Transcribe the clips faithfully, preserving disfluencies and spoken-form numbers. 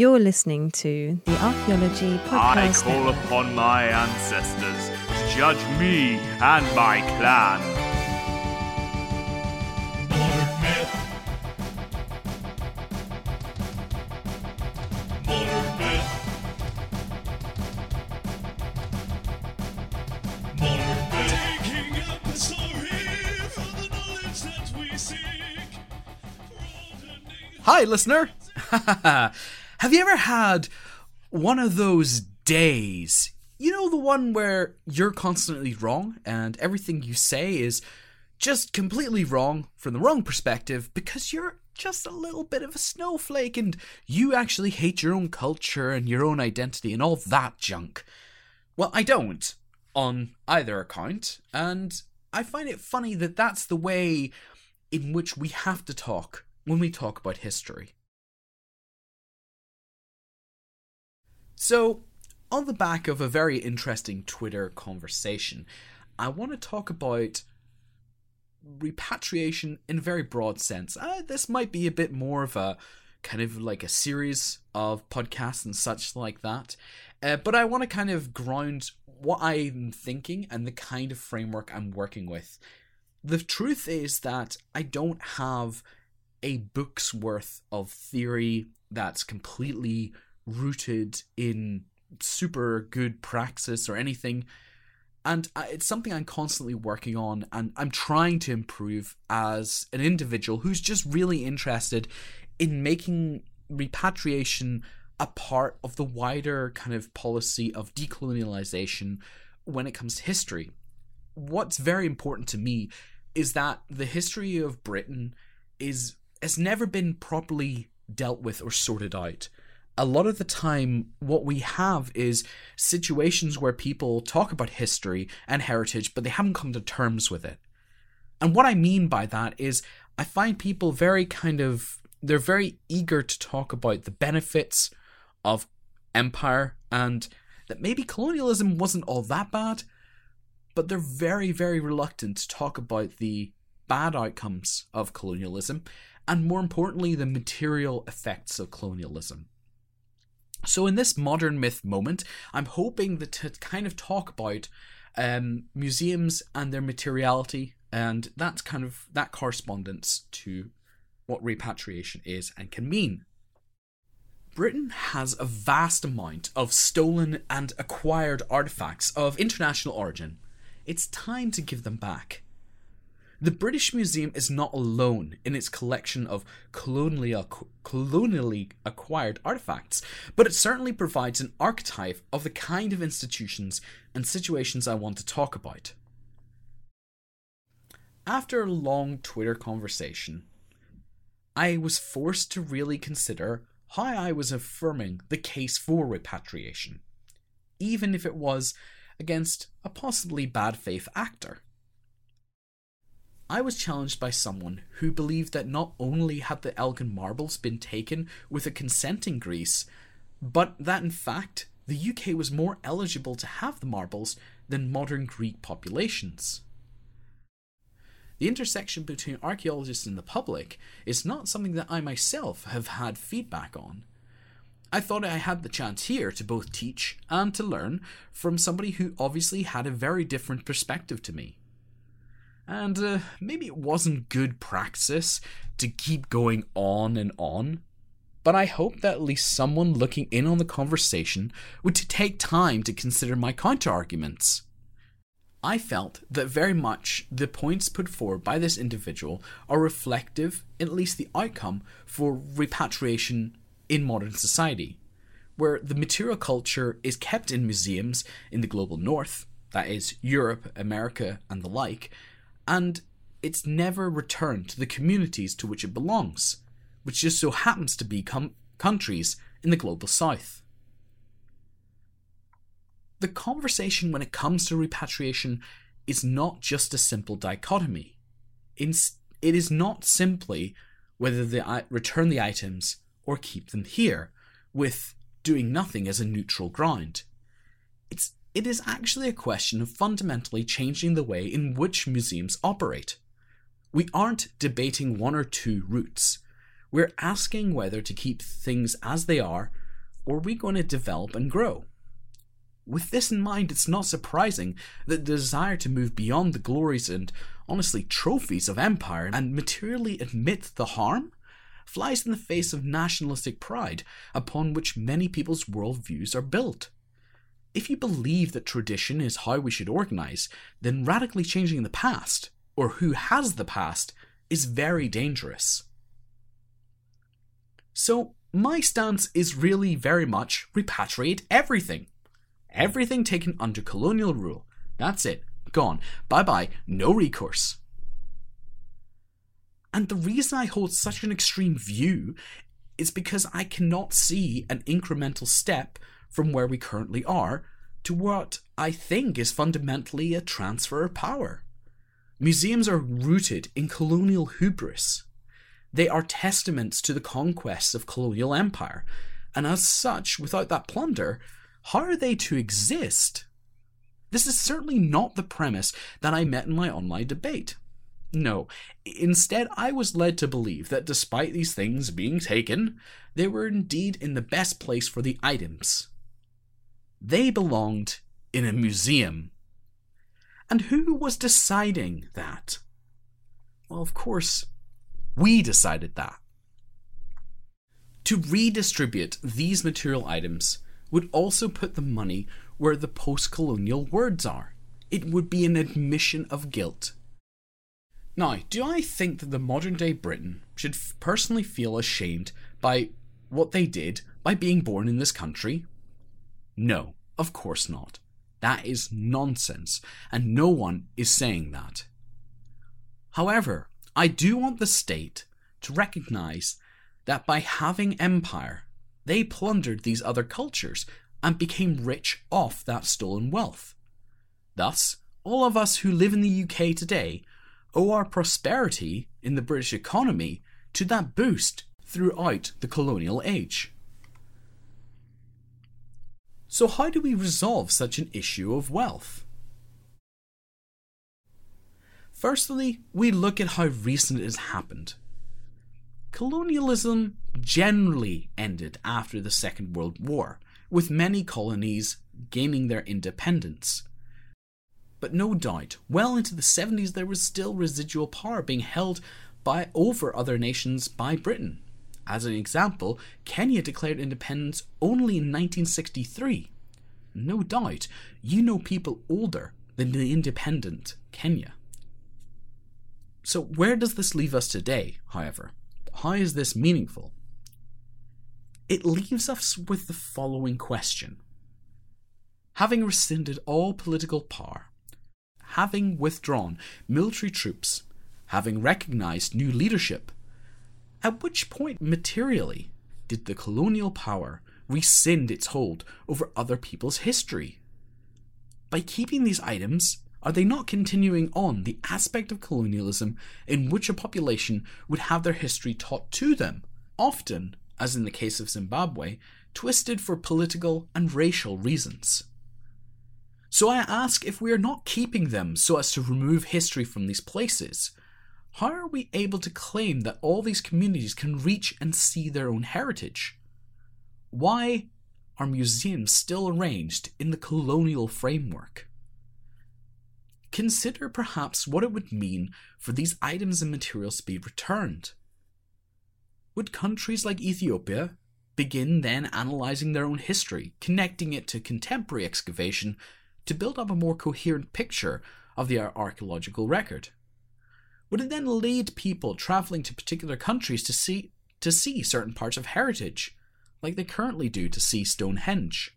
You're listening to the Archaeology Podcast. I call Network. Upon my ancestors to judge me and my clan. Modern myth. Modern myth. Modern myth. Taking up the story from the knowledge that we seek. Hi, listener. Have you ever had one of those days? You know, the one where you're constantly wrong and everything you say is just completely wrong from the wrong perspective because you're just a little bit of a snowflake and you actually hate your own culture and your own identity and all that junk. Well, I don't on either account, and I find it funny that that's the way in which we have to talk when we talk about history. So, on the back of a very interesting Twitter conversation, I want to talk about repatriation in a very broad sense. Uh, this might be a bit more of a kind of like a series of podcasts and such like that. Uh, but I want to kind of ground what I'm thinking and the kind of framework I'm working with. The truth is that I don't have a book's worth of theory that's completely rooted in super good praxis or anything, and it's something I'm constantly working on and I'm trying to improve as an individual who's just really interested in making repatriation a part of the wider kind of policy of decolonialization when it comes to history. What's very important to me is that the history of Britain is has never been properly dealt with or sorted out. A lot of the time, what we have is situations where people talk about history and heritage, but they haven't come to terms with it. And what I mean by that is I find people very kind of, they're very eager to talk about the benefits of empire and that maybe colonialism wasn't all that bad, but they're very, very reluctant to talk about the bad outcomes of colonialism and, more importantly, the material effects of colonialism. So in this modern myth moment, I'm hoping that to kind of talk about um, museums and their materiality, and that's kind of that correspondence to what repatriation is and can mean. Britain has a vast amount of stolen and acquired artifacts of international origin. It's time to give them back. The British Museum is not alone in its collection of colonially, colonially acquired artefacts, but it certainly provides an archetype of the kind of institutions and situations I want to talk about. After a long Twitter conversation, I was forced to really consider how I was affirming the case for repatriation, even if it was against a possibly bad faith actor. I was challenged by someone who believed that not only had the Elgin Marbles been taken with a consent in Greece, but that in fact the U K was more eligible to have the marbles than modern Greek populations. The intersection between archaeologists and the public is not something that I myself have had feedback on. I thought I had the chance here to both teach and to learn from somebody who obviously had a very different perspective to me. And uh, maybe it wasn't good practice to keep going on and on, but I hope that at least someone looking in on the conversation would take time to consider my counter-arguments. I felt that very much the points put forward by this individual are reflective, at least the outcome, for repatriation in modern society, where the material culture is kept in museums in the global north, that is, Europe, America, and the like, and it's never returned to the communities to which it belongs, which just so happens to be com- countries in the global south. The conversation when it comes to repatriation is not just a simple dichotomy. It is not simply whether they return the items or keep them here, with doing nothing as a neutral ground. It's It is actually a question of fundamentally changing the way in which museums operate. We aren't debating one or two routes. We're asking whether to keep things as they are or we're going to develop and grow. With this in mind, it's not surprising that the desire to move beyond the glories and, honestly, trophies of empire and materially admit the harm flies in the face of nationalistic pride upon which many people's worldviews are built. If you believe that tradition is how we should organize, then radically changing the past, or who has the past, is very dangerous. So, my stance is really very much repatriate everything. Everything taken under colonial rule. That's it. Gone. Bye-bye. No recourse. And the reason I hold such an extreme view is because I cannot see an incremental step from where we currently are to what I think is fundamentally a transfer of power. Museums are rooted in colonial hubris. They are testaments to the conquests of colonial empire, and as such, without that plunder, how are they to exist? This is certainly not the premise that I met in my online debate. No, instead I was led to believe that despite these things being taken, they were indeed in the best place for the items. They belonged in a museum. And who was deciding that? Well, of course, we decided that. To redistribute these material items would also put the money where the post-colonial words are. It would be an admission of guilt. Now, do I think that the modern-day Briton should f- personally feel ashamed by what they did by being born in this country? No, of course not. That is nonsense, and no one is saying that. However, I do want the state to recognise that by having empire, they plundered these other cultures and became rich off that stolen wealth. Thus, all of us who live in the U K today owe our prosperity in the British economy to that boost throughout the colonial age. So how do we resolve such an issue of wealth? Firstly, we look at how recent it has happened. Colonialism generally ended after the Second World War, with many colonies gaining their independence. But no doubt, well into the seventies there was still residual power being held by over other nations by Britain. As an example, Kenya declared independence only in nineteen sixty-three. No doubt, you know people older than the independent Kenya. So where does this leave us today, however? How is this meaningful? It leaves us with the following question. Having rescinded all political power, having withdrawn military troops, having recognised new leadership, at which point materially did the colonial power rescind its hold over other people's history? By keeping these items, are they not continuing on the aspect of colonialism in which a population would have their history taught to them, often, as in the case of Zimbabwe, twisted for political and racial reasons? So I ask, if we are not keeping them so as to remove history from these places, how are we able to claim that all these communities can reach and see their own heritage? Why are museums still arranged in the colonial framework? Consider perhaps what it would mean for these items and materials to be returned. Would countries like Ethiopia begin then analysing their own history, connecting it to contemporary excavation to build up a more coherent picture of the archaeological record? Would it then lead people travelling to particular countries to see to see certain parts of heritage, like they currently do to see Stonehenge?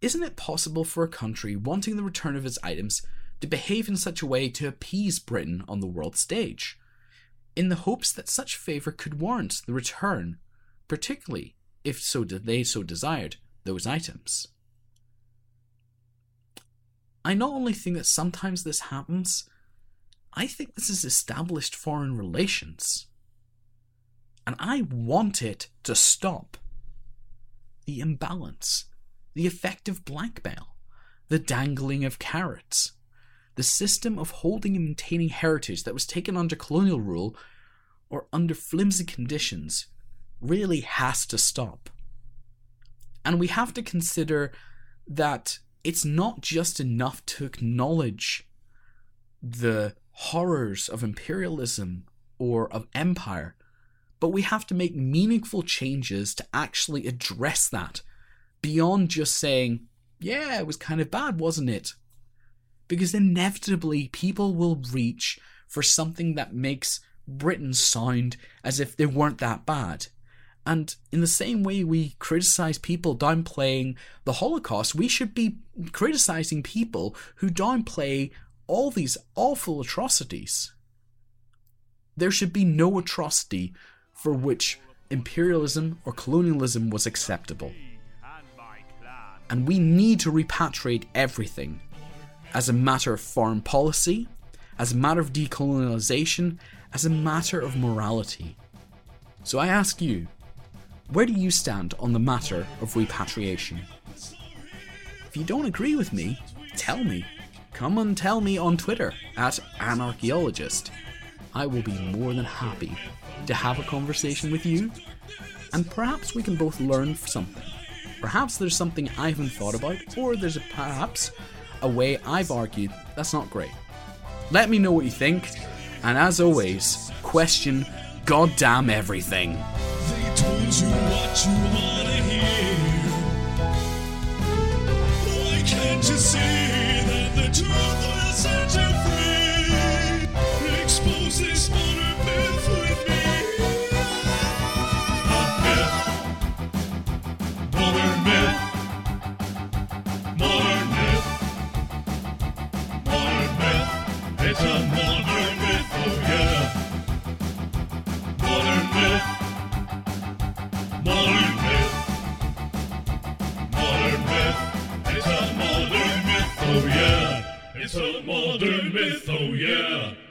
Isn't it possible for a country wanting the return of its items to behave in such a way to appease Britain on the world stage, in the hopes that such favour could warrant the return, particularly if so de- they so desired, those items? I not only think that sometimes this happens, I think this is established foreign relations. And I want it to stop. The imbalance, the effective blackmail, the dangling of carrots, the system of holding and maintaining heritage that was taken under colonial rule or under flimsy conditions really has to stop. And we have to consider that it's not just enough to acknowledge the horrors of imperialism or of empire, but we have to make meaningful changes to actually address that beyond just saying, yeah, it was kind of bad, wasn't it? Because inevitably people will reach for something that makes Britain sound as if they weren't that bad. And in the same way we criticize people downplaying the Holocaust, we should be criticizing people who downplay all these awful atrocities. There should be no atrocity for which imperialism or colonialism was acceptable. And we need to repatriate everything as a matter of foreign policy, as a matter of decolonization, as a matter of morality. So I ask you, where do you stand on the matter of repatriation? If you don't agree with me, tell me. Come and tell me on Twitter at Archaeologist. I will be more than happy to have a conversation with you, and perhaps we can both learn something. Perhaps there's something I haven't thought about, or there's a, perhaps a way I've argued that's not great. Let me know what you think, and as always, question goddamn everything. They told you what you want to hear. Why can't you see that the truth will set you free? Expose this modern myth with me. A myth. Modern myth. Modern myth. Modern myth. It's a modern myth, oh yeah. Modern myth, modern myth, it's a modern myth, oh yeah, it's a modern myth, oh yeah.